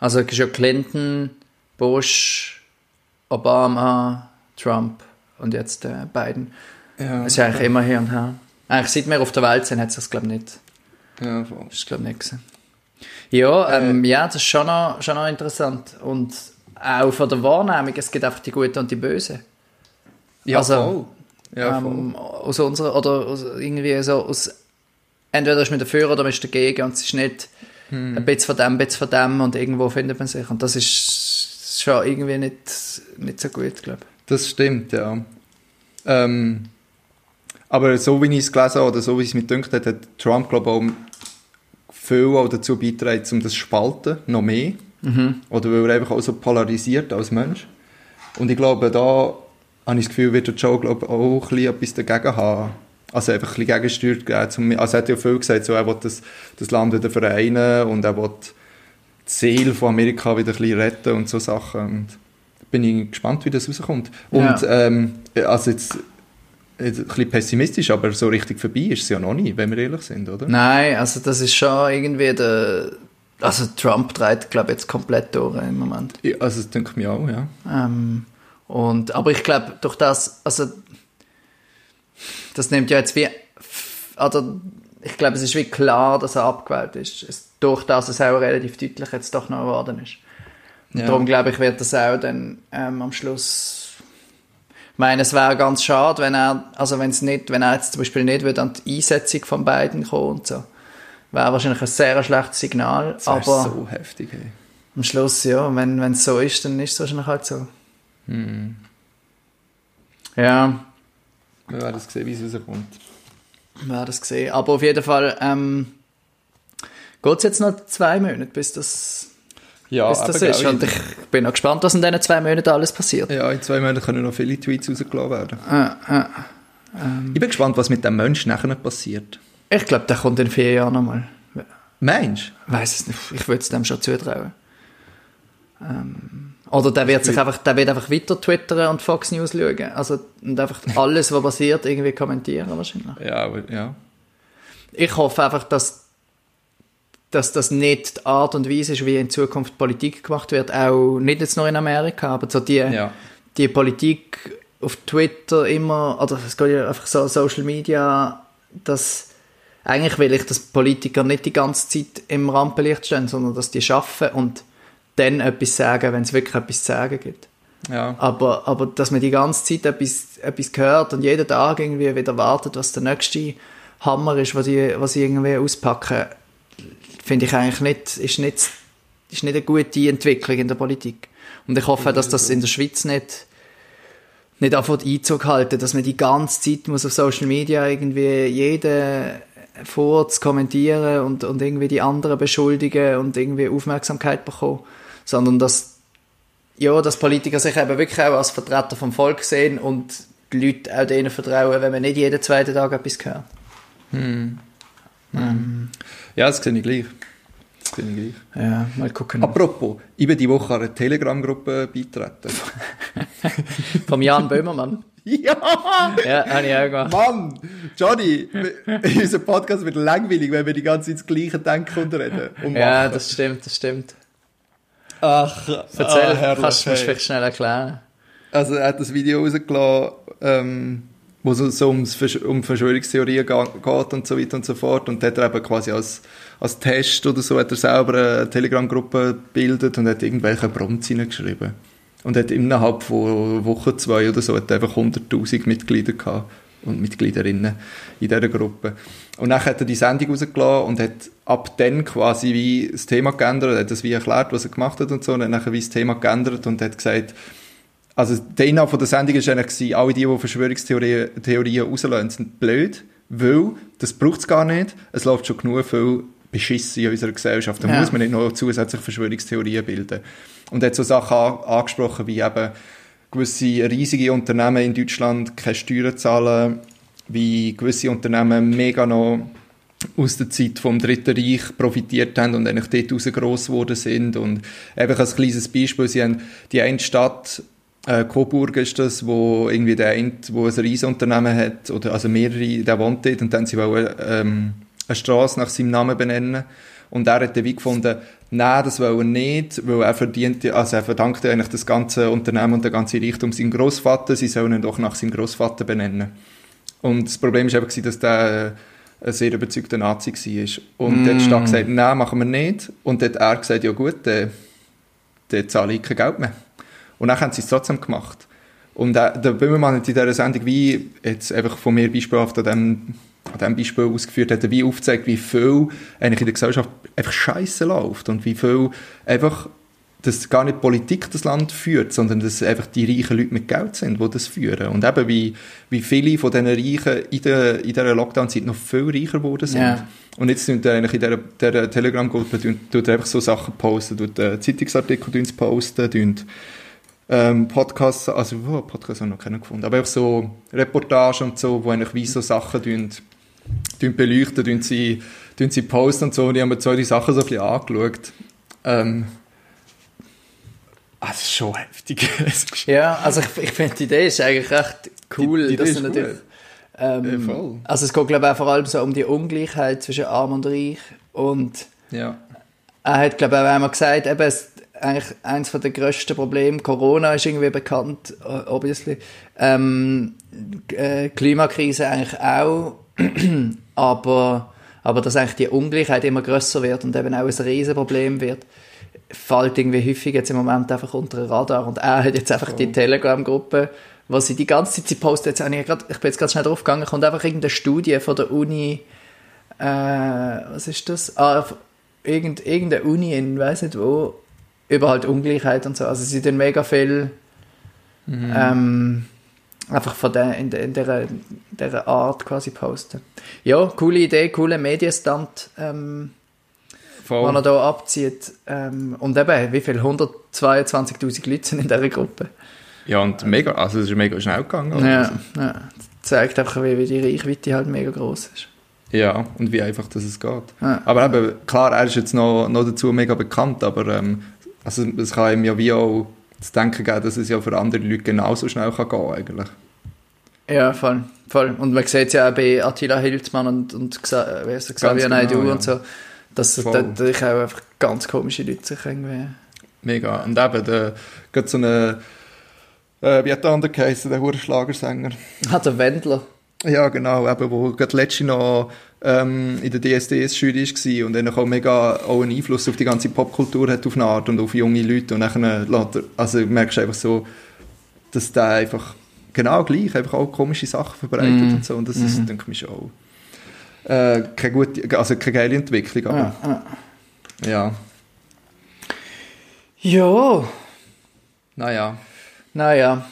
Also es ist ja Clinton, Bush, Obama, Trump und jetzt äh, Biden. Ja, das ist eigentlich ja immer hier und her. Eigentlich seit wir auf der Welt sind, hat es das glaube ich nicht. Ja, voll. Das ist glaube ich nicht gewesen. Ja, ähm, äh. ja, das ist schon noch, schon noch interessant. Und auch von der Wahrnehmung, es gibt einfach die Guten und die Bösen. Ja, also, voll. Ja, voll. Ähm, aus unserer, oder aus, irgendwie so, aus, entweder ist man dafür oder man ist dagegen und es ist nicht hm. ein bisschen von dem, ein bisschen von dem und irgendwo findet man sich. Und das ist schon irgendwie nicht, nicht so gut, glaube ich. Das stimmt, ja. Ähm, aber so wie ich es gelesen habe oder so wie es mir gedacht hat, hat Trump, glaube ich, auch viel auch dazu beitragen, um das zu spalten, noch mehr. Mhm. Oder weil er einfach auch so polarisiert als Mensch. Und ich glaube, da habe ich das Gefühl, wird der Joe, glaube ich, auch etwas dagegen haben. Also einfach ein bisschen gegensteuert. Also er hat ja viel gesagt, so, er will das, das Land wieder vereinen und er will die Seele von Amerika wieder ein bisschen retten und so Sachen. Und bin ich gespannt, wie das rauskommt. Ja. Und ähm, also jetzt, jetzt ein bisschen pessimistisch, aber so richtig vorbei ist es ja noch nicht, wenn wir ehrlich sind, oder? Nein, also das ist schon irgendwie der... Also Trump dreht, glaube ich, jetzt komplett durch im Moment. Ja, also das denke ich mir auch, ja. Ähm, und, aber ich glaube, durch das... also das nimmt ja jetzt wie... Also ich glaube, es ist wie klar, dass er abgewählt ist. Es, durch das es auch relativ deutlich jetzt doch noch geworden ist. Und ja. Darum glaube ich, wird das auch dann ähm, am Schluss... Ich meine, es wäre ganz schade, wenn er, also wenn's nicht, wenn er jetzt zum Beispiel nicht würde an die Einsetzung von beiden kommen und so. Wäre wahrscheinlich ein sehr schlechtes Signal. Das aber so heftig, ey. Am Schluss, ja, wenn es so ist, dann ist es wahrscheinlich halt so. Hm. Ja. Wir werden es sehen, wie es rauskommt. Wir werden es sehen. Aber auf jeden Fall ähm, geht es jetzt noch zwei Monate, bis das... Ja, bis das ist. Und ich bin auch gespannt, was in diesen zwei Monaten alles passiert. Ja, in zwei Monaten können noch viele Tweets rausgelassen werden. Ah, ah, ähm. Ich bin gespannt, was mit dem Menschen nachher passiert. Ich glaube, der kommt in vier Jahren nochmal. Meinst du? Ich weiß es nicht. Ich würde es dem schon zutrauen. Ähm. Oder der wird, sich einfach, der wird einfach weiter twittern und Fox News schauen. Also, und einfach alles, was passiert, irgendwie kommentieren wahrscheinlich. Ja, aber, ja. Ich hoffe einfach, dass... dass das nicht die Art und Weise ist, wie in Zukunft Politik gemacht wird, auch nicht jetzt nur in Amerika, aber so die, ja. die Politik auf Twitter immer, oder es geht ja einfach so Social Media, dass eigentlich will ich, dass Politiker nicht die ganze Zeit im Rampenlicht stehen, sondern dass die arbeiten und dann etwas sagen, wenn es wirklich etwas zu sagen gibt. Ja. Aber, aber dass man die ganze Zeit etwas, etwas hört und jeden Tag irgendwie wieder wartet, was der nächste Hammer ist, was sie, was sie irgendwie auspacken, finde ich eigentlich nicht, ist nicht, ist nicht eine gute Entwicklung in der Politik. Und ich hoffe, dass das in der Schweiz nicht, nicht einfach Einzug halten, dass man die ganze Zeit muss auf Social Media irgendwie jeden Furz kommentieren und, und irgendwie die anderen beschuldigen und irgendwie Aufmerksamkeit bekommen, sondern dass, ja, dass Politiker sich eben wirklich auch als Vertreter vom Volk sehen und die Leute auch denen vertrauen, wenn man nicht jeden zweiten Tag etwas hört. Hm. Hm. Ja, das sehe ich gleich. Das sehe ich gleich. Ja, mal gucken. Apropos, ich bin diese Woche einer Telegram-Gruppe beitreten. Vom Jan Böhmermann? Ja! Ja, habe ich auch gemacht. Mann, Johnny, unser Podcast wird langweilig, wenn wir die ganze Zeit das Gleiche denken und reden. Und ja, das stimmt, das stimmt. Ach, erzähl, ah, kannst du mir vielleicht schnell erklären. Also er hat das Video rausgelassen, ähm... wo es so um Verschwörungstheorien geht und so weiter und so fort. Und hat er eben quasi als, als Test oder so hat er selber eine Telegram-Gruppe gebildet und hat irgendwelche Brunz hineingeschrieben. Und hat innerhalb von Woche zwei oder so hat einfach hunderttausend Mitglieder gehabt und Mitgliederinnen in dieser Gruppe. Und dann hat er die Sendung rausgelassen und hat ab dann quasi wie das Thema geändert, hat das wie erklärt, was er gemacht hat und so, und hat nachher wie das Thema geändert und hat gesagt, also der Inhalt von der Sendung war eigentlich, alle die, die Verschwörungstheorien rauslassen, sind blöd, weil das braucht es gar nicht. Es läuft schon genug viel Beschiss in unserer Gesellschaft. Da ja. muss man nicht noch zusätzlich Verschwörungstheorien bilden. Und er hat so Sachen an, angesprochen, wie eben gewisse riesige Unternehmen in Deutschland keine Steuern zahlen, wie gewisse Unternehmen mega noch aus der Zeit vom Dritten Reich profitiert haben und eigentlich dort raus gross geworden sind. Und einfach als kleines Beispiel, sie haben die eine Stadt... Äh, Coburg ist das, wo irgendwie der eine, der ein Riesenunternehmen hat, oder also mehrere, der wohnt dort, und dann sie wollen ähm, eine Strasse nach seinem Namen benennen. Und er hat dann wie gefunden, nein, das will er nicht, weil er verdient, also er verdankt eigentlich das ganze Unternehmen und den ganzen Reichtum seinem Grossvater, sie sollen ihn doch nach seinem Grossvater benennen. Und das Problem war eben, dass der ein sehr überzeugter Nazi war. Und mm. dann hat die Stadt gesagt, nein, machen wir nicht. Und dann hat er gesagt, ja gut, dann, dann zahle ich kein Geld mehr. Und dann haben sie es trotzdem gemacht. Und der Böhmermann hat in dieser Sendung, wie jetzt einfach von mir beispielhaft an diesem an diesem Beispiel ausgeführt, hat er wie aufgezeigt, wie viel eigentlich in der Gesellschaft einfach Scheiße läuft und wie viel einfach, dass gar nicht Politik das Land führt, sondern dass einfach die reichen Leute mit Geld sind, die das führen. Und eben wie, wie viele von diesen Reichen in, der, in dieser Lockdown-Zeit noch viel reicher geworden sind. Yeah. Und jetzt tut er eigentlich in dieser, dieser Telegram-Gruppe tut er einfach so Sachen posten, tut äh, Zeitungsartikel posten, tut ähm, Podcasts, also oh, Podcasts habe ich noch keinen gefunden, aber auch so Reportagen und so, wo eigentlich wie so Sachen tun, tun beleuchten, tun sie, tun sie posten und so, und die haben mir so die Sachen so ein bisschen angeschaut. Ähm, Das ist schon heftig. Ja, also ich, ich finde, die Idee ist eigentlich echt cool. Die, die dass natürlich, cool. Ähm, ja, also es geht, glaube ich, auch vor allem so um die Ungleichheit zwischen Arm und Reich. Und ja. Er hat, glaube ich, auch einmal gesagt, eben, es, eigentlich eines der grössten Probleme, Corona ist irgendwie bekannt, obviously, ähm, äh, Klimakrise eigentlich auch, aber, aber dass eigentlich die Ungleichheit immer grösser wird und eben auch ein Riesenproblem wird, fällt irgendwie häufig jetzt im Moment einfach unter den Radar. Und er hat jetzt einfach oh. die Telegram-Gruppe, wo sie die ganze Zeit postet, jetzt, ich, grad, ich bin jetzt gerade schnell drauf gegangen, kommt einfach irgendeine Studie von der Uni, äh, was ist das? Ah, irgend, irgendeine Uni in, weiss nicht wo, über halt Ungleichheit und so. Also sie tun mega viel mhm. ähm, einfach von der, in, in dieser, dieser Art quasi posten. Ja, coole Idee, cooler Medienstand, ähm, was er da abzieht. Ähm, und eben, wie viel? hundertzweiundzwanzigtausend Leute sind in dieser Gruppe. Ja, und mega, also es ist mega schnell gegangen. Also. Ja, ja, das zeigt einfach, wie, wie die Reichweite halt mega gross ist. Ja, und wie einfach, dass es geht. Ja. Aber eben, klar, er ist jetzt noch, noch dazu mega bekannt, aber ähm, also es kann ihm ja wie auch zu denken geben, dass es ja für andere Leute genauso schnell kann gehen eigentlich. Ja, voll. voll. Und man sieht es ja auch bei Attila Hildmann und, und Xa- wie heißt der, Xavier Naidoo genau, ja. und so. Dass dadurch auch einfach ganz komische Leute sich irgendwie... Mega. Und eben, da gibt so eine... Äh, wie hat der andere geheißen, der Hurschlagersänger? Ah, der Wendler. Ja, genau. Eben, wo gerade letztens noch ähm, in der D S D S-Jury war und dann auch mega auch einen Einfluss auf die ganze Popkultur hat auf eine Art und auf junge Leute. Und dann also merkst du einfach so, dass der einfach genau gleich einfach auch komische Sachen verbreitet mm. und so. Und das mm. ist, denke ich, auch... Äh, keine gute, also keine geile Entwicklung, aber ah, ah. ja. Jo. Naja. Naja.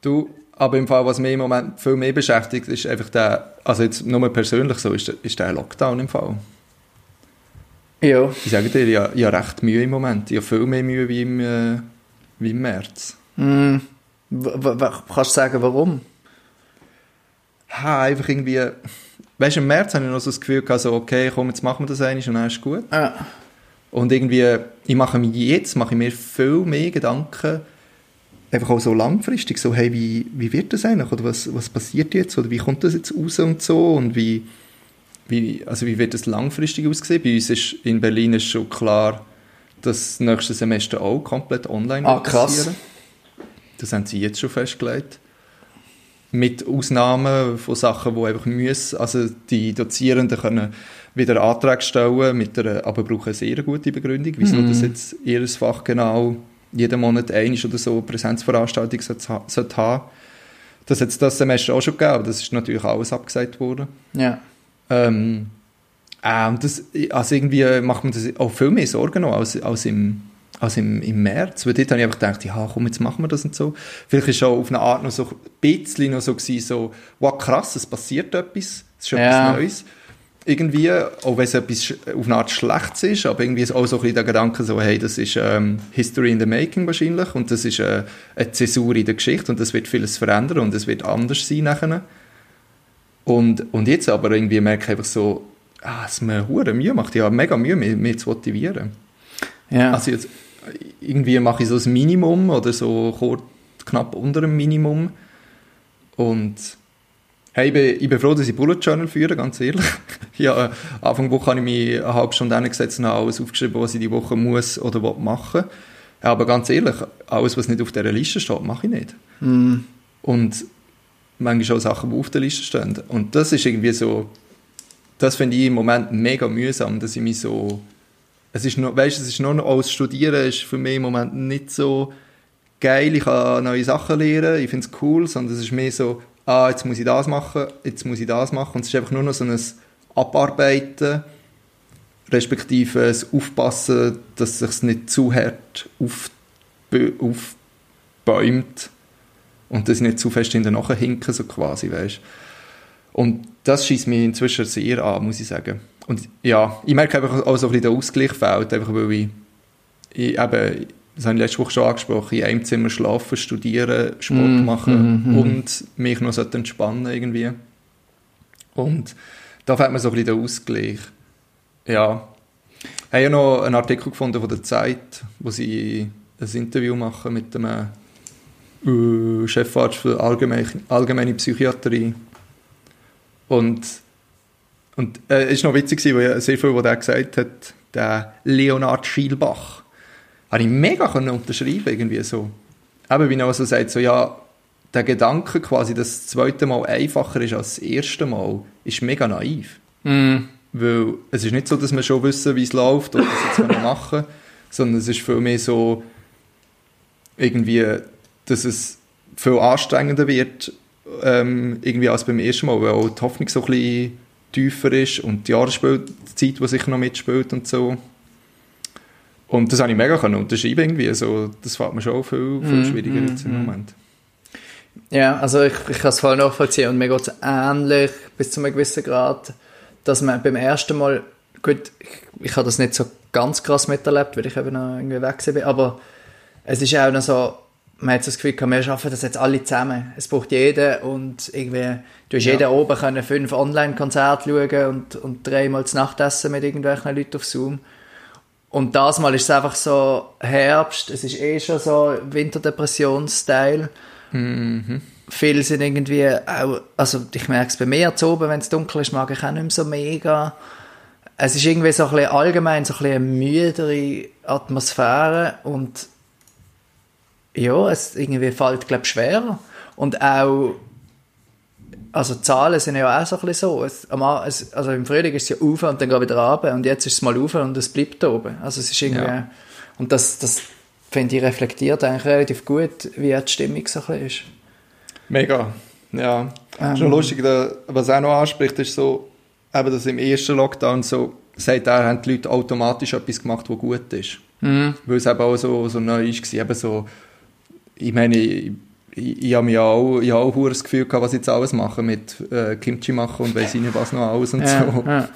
Du, aber im Fall, was mich im Moment viel mehr beschäftigt, ist einfach der, also jetzt nur persönlich so, ist, ist der Lockdown im Fall. Ja. Ich sage dir, ich, ich habe recht Mühe im Moment. Ich habe viel mehr Mühe wie im, äh, wie im März. Mm. W- w- kannst du sagen, warum? Ha, einfach irgendwie, weißt du, im März hatte ich noch so das Gefühl, also, okay, komm, jetzt machen wir das eigentlich und dann ist es gut. Ja. Und irgendwie, ich mache mir jetzt mache ich mir viel mehr Gedanken, einfach auch so langfristig, so, hey, wie, wie wird das eigentlich? Oder was, was passiert jetzt? Oder wie kommt das jetzt raus und so? Und wie, wie, also wie wird das langfristig aussehen? Bei uns ist in Berlin ist schon klar, dass das nächste Semester auch komplett online ah, passieren. Das haben sie jetzt schon festgelegt. Mit Ausnahmen von Sachen, die einfach müssen. Also die Dozierenden können wieder Anträge stellen, mit einer, aber brauchen eine sehr gute Begründung, wieso mm. das jetzt ihr Fach genau jeden Monat eine oder so eine Präsenzveranstaltung sollte, sollte haben. Das hat es das Semester auch schon gegeben, aber das ist natürlich alles abgesagt worden. Ja. Ähm, äh, das, also irgendwie macht man das auch viel mehr Sorgen noch als, als im... Also im, im März, weil dort habe ich einfach gedacht, ja komm, jetzt machen wir das und so. Vielleicht war es schon auf eine Art noch so ein bisschen noch so, so wow, krass, es passiert etwas, es ist etwas ja. Neues. Irgendwie, auch wenn es etwas auf eine Art Schlechtes ist, aber irgendwie ist auch so ein bisschen der Gedanke so, hey, das ist ähm, History in the Making wahrscheinlich und das ist äh, eine Zäsur in der Geschichte und das wird vieles verändern und es wird anders sein nachher. Und, und jetzt aber irgendwie merke ich einfach so, ah, dass man hure Mühe macht, ja mega Mühe, mich, mich zu motivieren. Ja. Also jetzt irgendwie mache ich so das Minimum oder so knapp unter dem Minimum und Hey, ich bin, ich bin froh, dass ich Bullet Journal führe, ganz ehrlich. Ja, Anfang der Woche habe ich mich eine halbe Stunde hingesetzt und habe alles aufgeschrieben, was ich die Woche muss oder machen will. Aber ganz ehrlich, alles, was nicht auf dieser Liste steht, mache ich nicht. Mm. Und manchmal auch Sachen, die auf der Liste stehen. Und das ist irgendwie so, das finde ich im Moment mega mühsam, dass ich mich so, es ist noch, weißt, es ist noch, auch das Studieren ist für mich im Moment nicht so geil, ich kann neue Sachen lernen, ich finde es cool, sondern es ist mehr so, ah, jetzt muss ich das machen, jetzt muss ich das machen. Und es ist einfach nur noch so ein Abarbeiten, respektive das Aufpassen, dass es sich nicht zu hart aufbäumt und dass ich nicht zu fest hinterher hinke, so quasi, weißt. Und das scheisst mich inzwischen sehr an, muss ich sagen. Und ja, ich merke einfach auch so ein bisschen den Ausgleich fehlt, einfach weil ich, ich eben, das habe ich letzte Woche schon angesprochen, in einem Zimmer schlafen, studieren, Sport mm, machen mm, mm. und mich noch entspannen irgendwie. Und da fehlt mir so ein bisschen der Ausgleich. Ja. Ich habe ja noch einen Artikel gefunden von der Zeit, wo sie ein Interview machen mit dem äh, Chefarzt für allgemeine, allgemeine Psychiatrie. Und und es äh, ist noch witzig, weil sehr viel, was er gesagt hat, der Leonhard Schilbach, habe ich mega unterschreiben irgendwie so. Eben, wie er so sagt, so, ja, der Gedanke quasi, dass das zweite Mal einfacher ist als das erste Mal, ist mega naiv. Mm. Weil es ist nicht so, dass wir schon wissen, wie es läuft oder was wir jetzt machen können, sondern es ist vielmehr so, irgendwie, dass es viel anstrengender wird, ähm, irgendwie als beim ersten Mal, weil auch die Hoffnung so ein bisschen tiefer ist und die Jahreszeit, die sich noch mitspielt und so. Und das habe ich mega unterschreiben irgendwie. Also, das fällt mir schon viel, viel schwieriger mm, jetzt im mm. Moment. Ja, also ich, ich kann es voll nachvollziehen. Und mir geht es ähnlich bis zu einem gewissen Grad, dass man beim ersten Mal, gut, ich, ich habe das nicht so ganz krass miterlebt, weil ich eben noch irgendwie weg bin, aber es ist auch noch so, man hat so das Gefühl, wir schaffen das jetzt alle zusammen. Es braucht jeder und irgendwie, du hast ja. jeden oben können fünf Online-Konzerte schauen und, und dreimal das Nachtessen mit irgendwelchen Leuten auf Zoom. Und das Mal ist es einfach so Herbst, es ist eh schon so Winterdepressions-Style. Mhm. Viele sind irgendwie auch, also ich merke es bei mir zu oben, wenn es dunkel ist, mag ich auch nicht mehr so mega. Es ist irgendwie so ein bisschen allgemein, so ein bisschen eine müdere Atmosphäre und ja, es irgendwie fällt, glaube ich, schwerer. Und auch, also Zahlen sind ja auch so ein bisschen so. Es, es, also im Frühling ist es ja auf und dann geht wieder runter und jetzt ist es mal auf und es bleibt da oben. Also es ist irgendwie, ja. Und das, das finde ich reflektiert eigentlich relativ gut, wie die Stimmung so ein bisschen ist. Mega, ja. Ähm. Schon lustig, da, was er noch anspricht, ist so, eben, dass im ersten Lockdown so, sagt er, haben die Leute automatisch etwas gemacht, was gut ist. Mhm. Weil es eben auch so, so neu war, eben so, ich meine, ich, ich, ich habe mich auch, ich habe auch ein das Gefühl gehabt, was ich jetzt alles mache, mit äh, Kimchi machen und weiss ich nicht was noch alles und ja, so. Ja.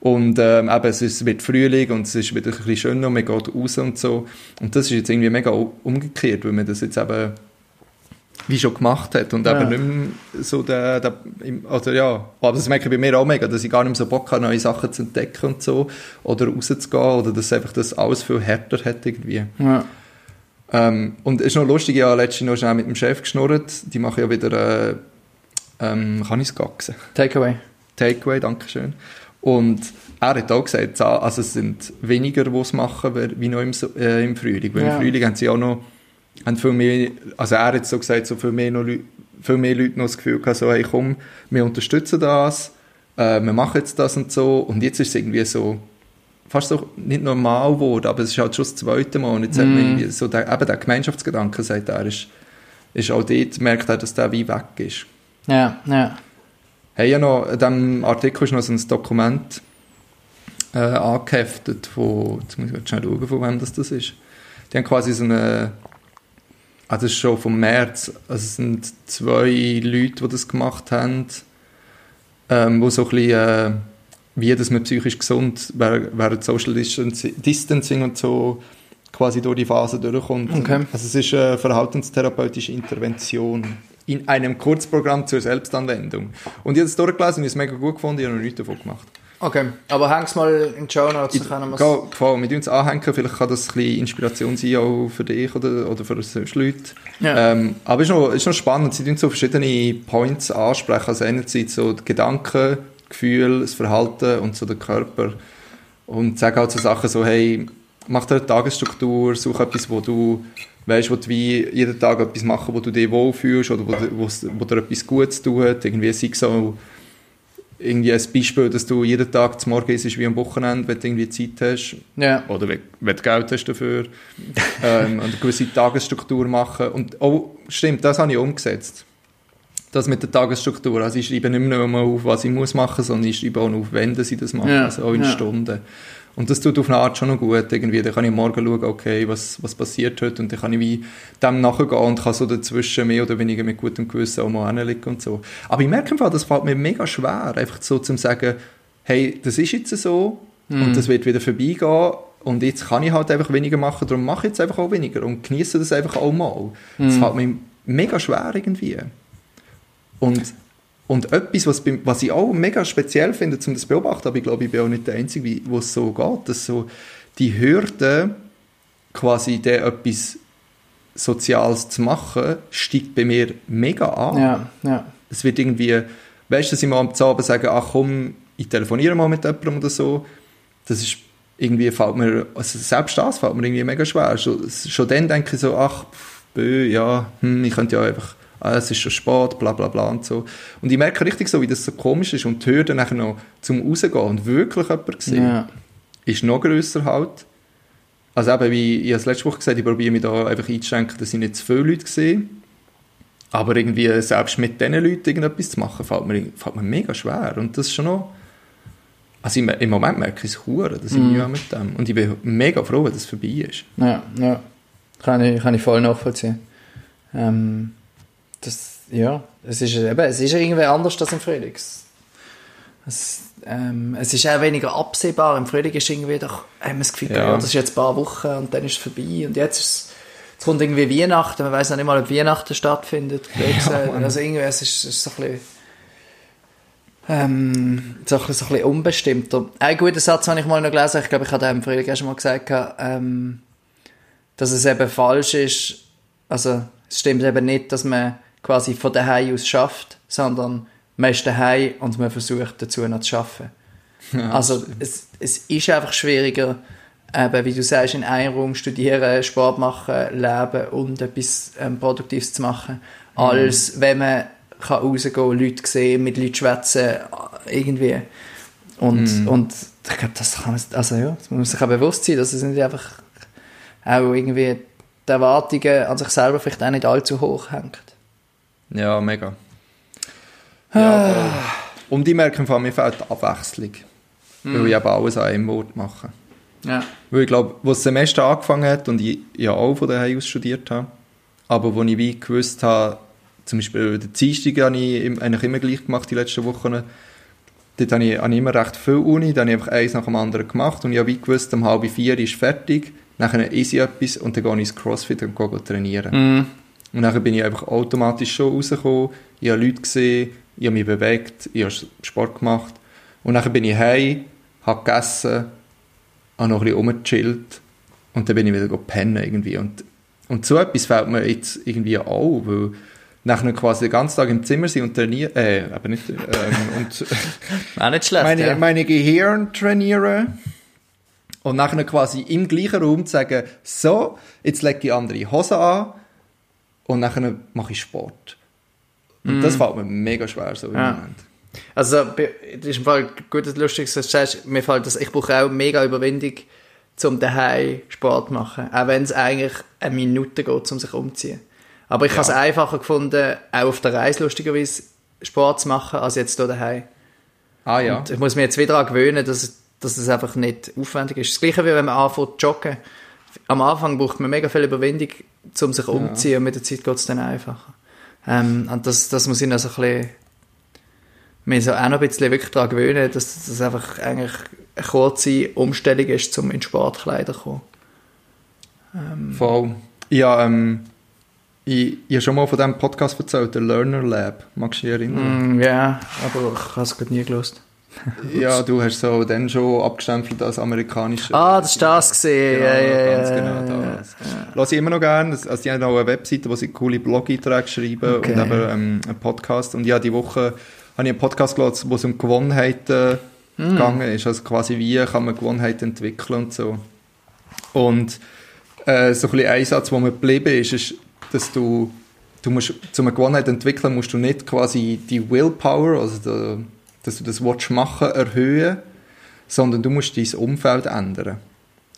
Und ähm, eben, es ist, wird Frühling und es ist wieder ein bisschen schöner und man geht raus und so. Und das ist jetzt irgendwie mega umgekehrt, weil man das jetzt eben wie schon gemacht hat und ja. eben nicht mehr so der, der also ja, aber das merke ich bei mir auch mega, dass ich gar nicht mehr so Bock habe, neue Sachen zu entdecken und so oder rauszugehen oder dass einfach das alles viel härter hat irgendwie. Ja. Ähm, und es ist noch lustig, ich habe letztens noch schnell mit dem Chef geschnurrt. Die machen ja wieder, äh, ähm, kann ich es gaxen? Takeaway. Takeaway, danke schön. Und er hat auch gesagt, also es sind weniger, die es machen, wie noch im, äh, im Frühling. Weil ja. im Frühling haben sie auch noch, haben viel mehr, also er hat so gesagt, so viel mehr, noch, viel mehr Leute noch das Gefühl gehabt, so, hey komm, wir unterstützen das, äh, wir machen jetzt das und so. Und jetzt ist es irgendwie so, fast so nicht normal geworden, aber es ist halt schon das zweite Mal und jetzt mm. hat man irgendwie so der, eben der Gemeinschaftsgedanke, sagt er, ist, ist auch dort, merkt er, dass der wie weg ist. Ja, ja. Hey, ja noch, in diesem Artikel ist noch so ein Dokument äh, angeheftet, wo, jetzt muss ich schnell schauen, von wem das, das ist. Die haben quasi so eine, also das ist schon vom März, also es sind zwei Leute, die das gemacht haben, ähm, wo so ein bisschen äh, wie dass man psychisch gesund während Social Distancing und so quasi durch die Phase durchkommt. Okay. Also es ist eine verhaltenstherapeutische Intervention in einem Kurzprogramm zur Selbstanwendung. Und ich habe es durchgelesen und ich habe es mega gut gefunden, ich habe noch nichts davon gemacht. Okay, aber häng's mal in die Show Notes, dann können wir es... Voll, wir tun es anhängen, vielleicht kann das ein bisschen Inspiration sein, auch für dich oder, oder für solche Leute. Ja. Ähm, aber es ist noch, ist noch spannend, sie tun so verschiedene Points ansprechen, also einerseits so die Gedanken, Gefühl, das Verhalten und so den Körper. Und sagen halt so Sachen so, hey, mach dir eine Tagesstruktur, such etwas, wo du weißt, wo du wie jeden Tag etwas machen, wo du dich wohlfühlst oder wo, wo, wo dir etwas Gutes tut, irgendwie sei so... Irgendwie ein Beispiel, dass du jeden Tag zum Morgen isst, wie am Wochenende, wenn du irgendwie Zeit hast. Yeah. Oder wenn, wenn du Geld hast dafür. ähm, und eine gewisse Tagesstruktur machen. Und oh, stimmt, das habe ich umgesetzt. Das mit der Tagesstruktur. Also ich schreibe nicht mehr nur auf, was ich muss machen, sondern ich schreibe auch noch auf, wenn ich das mache. Yeah. Also auch in yeah. Stunden. Und das tut auf eine Art schon noch gut. Irgendwie. Dann kann ich am Morgen schauen, okay, was, was passiert heute. Und dann kann ich wie dem nachgehen und kann so dazwischen mehr oder weniger mit gutem Gewissen auch mal hinlegen und so. Aber ich merke im Fall, das fällt mir mega schwer, einfach so zu sagen, hey, das ist jetzt so mm. und das wird wieder vorbeigehen und jetzt kann ich halt einfach weniger machen, darum mache ich jetzt einfach auch weniger und genieße das einfach auch mal. Mm. Das fällt mir mega schwer irgendwie. Und... Und etwas, was, was ich auch mega speziell finde, um das zu beobachten, aber ich glaube, ich bin auch nicht der Einzige, wo es so geht, dass so die Hürde, quasi der etwas Soziales zu machen, steigt bei mir mega an. Ja, ja. Es wird irgendwie, weißt du, dass ich mal am Abend sage, ach komm, ich telefoniere mal mit jemandem oder so, das ist irgendwie, fällt mir, also selbst das fällt mir irgendwie mega schwer. Schon, schon dann denke ich so, ach, bö, ja, hm, ich könnte ja einfach... Ah, es ist schon spät, bla bla bla und so. Und ich merke richtig so, wie das so komisch ist und die Hürde nachher noch zum Rausgehen und wirklich jemanden sehen, yeah. ist noch grösser halt. Also eben, wie ich es letzte Woche gesagt habe, ich probiere mich da einfach einzuschränken, dass ich nicht zu viele Leute sehe. Aber irgendwie selbst mit diesen Leuten irgendetwas zu machen, fällt mir, fällt mir mega schwer. Und das ist schon noch... Also im, im Moment merke ich es verdammt, dass ich mm. Mühe habe mit dem. Und ich bin mega froh, dass es vorbei ist. Ja, ja. Kann ich, kann ich voll nachvollziehen. Ähm... Das, ja, es ist, eben, es ist irgendwie anders als im Frühling. Es, ähm, es ist auch weniger absehbar. Im Frühling ist irgendwie doch, haben wir das Gefühl, ja. das ist jetzt ein paar Wochen und dann ist es vorbei. Und jetzt, ist, jetzt kommt irgendwie Weihnachten, man weiß noch nicht mal, ob Weihnachten stattfindet. Ja, also irgendwie, es ist, ist so ein bisschen, ähm, so ein bisschen, so ein bisschen unbestimmter. Ein guter Satz habe ich mal noch gelesen, ich glaube, ich habe den im Frühling auch schon mal gesagt, ähm, dass es eben falsch ist, also es stimmt eben nicht, dass man quasi von daheim aus schafft, sondern man ist daheim und man versucht dazu noch zu arbeiten. Ja, also es, es ist einfach schwieriger, eben, wie du sagst, in einem Raum studieren, Sport machen, leben und etwas ähm, Produktives zu machen, mhm. als wenn man kann rausgehen, Leute sehen, mit Leuten schwätzen, irgendwie. Und, mhm. und ich glaube, das kann man, also ja, das muss man sich auch bewusst sein, dass es nicht einfach auch irgendwie die Erwartungen an sich selber vielleicht auch nicht allzu hoch hängt. Ja, mega. Ja, ah. Und ich merke im Fall, mir fehlt die Abwechslung. Mm. Weil ich eben alles an einem Ort mache. Ja. Weil ich glaube, als das Semester angefangen hat und ich ja auch von daheim aus studiert habe, aber wo ich wie gewusst habe, zum Beispiel den Dienstag habe ich eigentlich immer gleich gemacht, die letzten Wochen. Dort habe ich, habe ich immer recht viel Uni, dann habe ich einfach eins nach dem anderen gemacht und ich habe wie gewusst, um halb vier ist fertig, nachher ist ich etwas und dann gehe ich ins Crossfit und gehe trainieren. Mm. Und dann bin ich einfach automatisch schon rausgekommen, ich habe Leute gesehen, ich habe mich bewegt, ich habe Sport gemacht. Und dann bin ich heim, habe gegessen, habe noch ein bisschen rumgechillt und dann bin ich wieder gepennt irgendwie. Und, und so etwas fällt mir jetzt irgendwie auch, weil nachher quasi den ganzen Tag im Zimmer sein und trainieren, äh, aber nicht, ähm, und auch nicht schlecht, meine, ja. meine Gehirn trainieren. Und nachher quasi im gleichen Raum zu sagen, so, jetzt lege ich andere Hose an und nachher mache ich Sport. Und mm. das fällt mir mega schwer so im ja. Moment. Also das ist im Fall gut und lustig, dass du sagst, mir fällt das, ich brauche auch mega Überwindung, um daheim Sport zu machen. Auch wenn es eigentlich eine Minute geht, um sich umzuziehen. Aber ich ja. habe es einfacher gefunden, auch auf der Reise lustigerweise Sport zu machen, als jetzt hier daheim. Ah ja. Und ich muss mich jetzt wieder daran gewöhnen, dass dass es einfach nicht aufwendig ist. Das Gleiche wie wenn man anfängt zu joggen. Am Anfang braucht man mega viel Überwindung, um sich umzuziehen ja. und mit der Zeit geht es dann einfacher. Ähm, und das, das muss ich noch so ein bisschen, so auch noch ein bisschen wirklich daran gewöhnen, dass das einfach eigentlich eine kurze Umstellung ist, um in Sportkleider zu kommen. Ähm. Voll. Ja, ähm, ich, ich habe schon mal von diesem Podcast erzählt, The Learner Lab. Magst du dich erinnern? Ja, mm, yeah, aber ich habe es gerade nie gelesen. Ja, du hast so dann schon abgestempelt als amerikanische. Ah, das ist das gesehen. Genau, ja, ja, ganz ja, genau das. Ja. Lass ich immer noch gerne. Also die haben auch eine Webseite, wo sie coole Blog-Einträge schreiben, okay, und eben ähm, einen Podcast. Und ja, die Woche habe ich einen Podcast gelassen, wo es um Gewohnheiten mm. gegangen ist. Also quasi wie kann man Gewohnheiten entwickeln und so. Und äh, so ein bisschen ein Satz, wo mir geblieben ist, ist, dass du, du musst, um eine Gewohnheit entwickeln, musst du nicht quasi die Willpower, also die, dass du das willst machen, erhöhen, sondern du musst dein Umfeld ändern.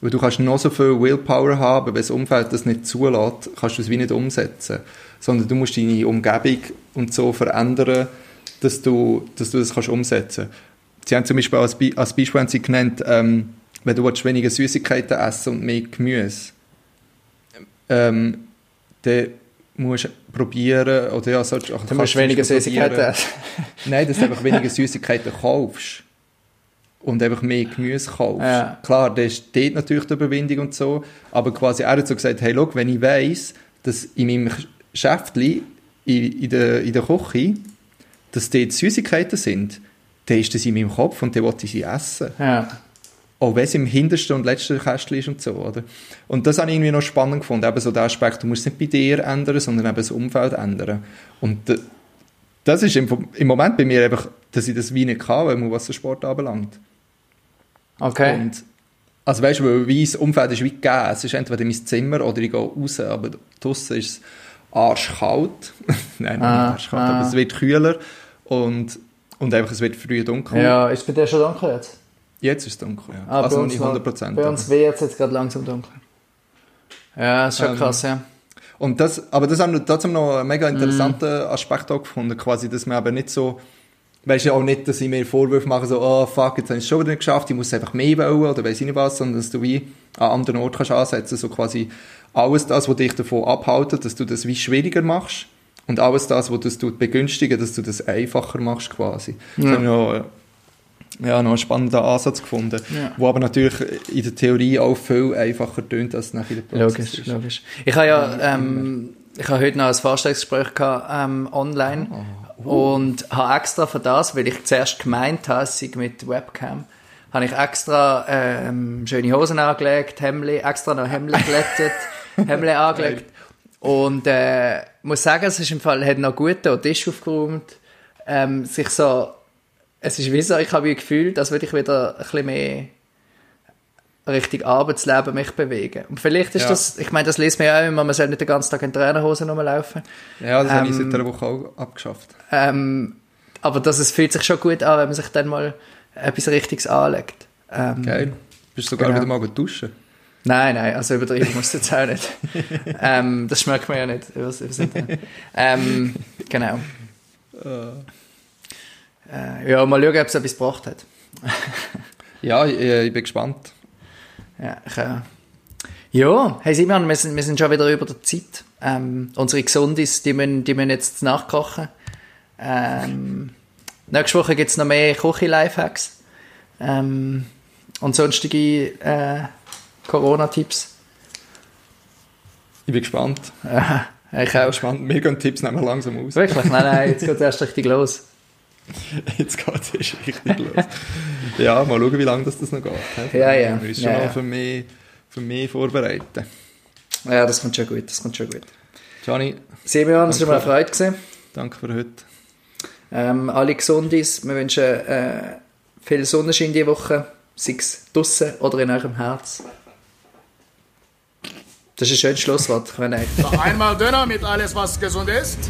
Weil du kannst noch so viel Willpower haben, wenn das Umfeld das nicht zulässt, kannst du es wie nicht umsetzen. Sondern du musst deine Umgebung und so verändern, dass du, dass du das kannst umsetzen. Sie haben zum Beispiel als, Be- als Beispiel haben sie genannt, ähm, wenn du weniger Süßigkeiten essen und mehr Gemüse, ähm, dann musst du probieren, oder ja, sollst, ach, du musst weniger Süßigkeiten essen. Nein, dass du einfach weniger Süßigkeiten kaufst und einfach mehr Gemüse kaufst. Ja. Klar, das ist dort natürlich die Überwindung und so, aber quasi er hat so gesagt, hey, schau, wenn ich weiss, dass in meinem Schäftli, in, in der, in der Küche, dass dort Süßigkeiten sind, dann ist das in meinem Kopf und dann will ich sie essen. Ja. Auch wenn es im hintersten und letzten Kästchen ist und so, oder? Und das habe ich irgendwie noch spannend gefunden, eben so der Aspekt, du musst nicht bei dir ändern, sondern eben das Umfeld ändern. Und d- das ist im, im Moment bei mir einfach, dass ich das wie nicht kann, weil man was den Sport anbelangt. Okay. Und, also weißt du, weil das Umfeld ist wie gegeben, es ist entweder in mein Zimmer oder ich gehe raus, aber draussen ist es arschkalt. Nein, ah, nicht arschkalt, ah. aber es wird kühler und, und einfach es wird früh dunkel. Ja, ist bei dir schon dunkel jetzt? Jetzt ist es dunkel, ja. Ah, also nicht hundert Prozent. Bei uns wird es jetzt gerade langsam dunkel. Ja, ist schon ähm, krass, ja. Und das, aber das haben wir trotzdem noch einen mega interessanten mm. Aspekt auch gefunden, quasi, dass man aber nicht so, weißt du, auch nicht, dass ich mir Vorwürfe mache, so, oh fuck, jetzt habe ich es schon wieder nicht geschafft, ich muss einfach mehr wollen oder weiss ich nicht was, sondern dass du wie an anderen Orten kannst ansetzen, so quasi alles das, was dich davon abhält, dass du das wie schwieriger machst und alles das, was das tut, begünstigen, dass du das einfacher machst, quasi. Ja. Ja, noch einen spannenden Ansatz gefunden, ja, wo aber natürlich in der Theorie auch viel einfacher tönt, als es nachher in der Praxis logisch, ist. Logisch. Ich habe ja ähm, ich habe heute noch ein Vorstellungsgespräch gehabt, ähm, online oh, oh. und habe extra für das, weil ich zuerst gemeint habe, es sei mit Webcam, habe ich extra ähm, schöne Hosen angelegt, Hemdli, extra noch Hemdli glättet, Hemdli angelegt und äh, muss sagen, es ist im Fall, hat noch gut den Tisch aufgeräumt, ähm, sich so. Es ist wie so, ich habe das Gefühl, dass würde ich wieder ein bisschen mehr Richtung Arbeitsleben mich bewegen. Und vielleicht ist ja. das, ich meine, das liest man ja auch immer, man soll nicht den ganzen Tag in Trainerhosen rumlaufen. Ja, das ähm, habe ich seit einer Woche auch abgeschafft. Ähm, aber das, es fühlt sich schon gut an, wenn man sich dann mal etwas Richtiges anlegt. Ähm, Geil. Bist du sogar genau. wieder mal duschen? Nein, nein, also übertrieben musst du jetzt auch nicht. ähm, das schmeckt mir ja nicht. Übers, übers ähm, genau. Uh. Ja, mal schauen, ob es etwas gebracht hat. Ja, ich, ich bin gespannt. Ja, ich, äh ja, hey Simeon, wir sind, wir sind schon wieder über der Zeit. Ähm, unsere Gesundis, die müssen, die müssen jetzt nachkochen. Ähm, nächste Woche gibt es noch mehr Küche-Lifehacks ähm, und sonstige äh, Corona-Tipps. Ich bin gespannt. Äh, ich auch. Gespannt. Wir gehen Tipps nehmen langsam aus. Wirklich? Nein, nein, jetzt geht es erst richtig los. Jetzt geht es erst richtig los. Ja, mal schauen, wie lange das, das noch geht. He? Ja, ja. Wir müssen schon ja, ja. für mehr, für mehr vorbereiten. Ja, das kommt schon gut, das kommt schon gut. Johnny. Simeon, es war mir eine Freude gewesen. Danke für heute. Ähm, alle Gesundis, wir wünschen äh, viel Sonnenschein diese Woche, sei es draussen oder in eurem Herz. Das ist ein schönes Schlusswort. Noch einmal Döner mit alles, was gesund ist.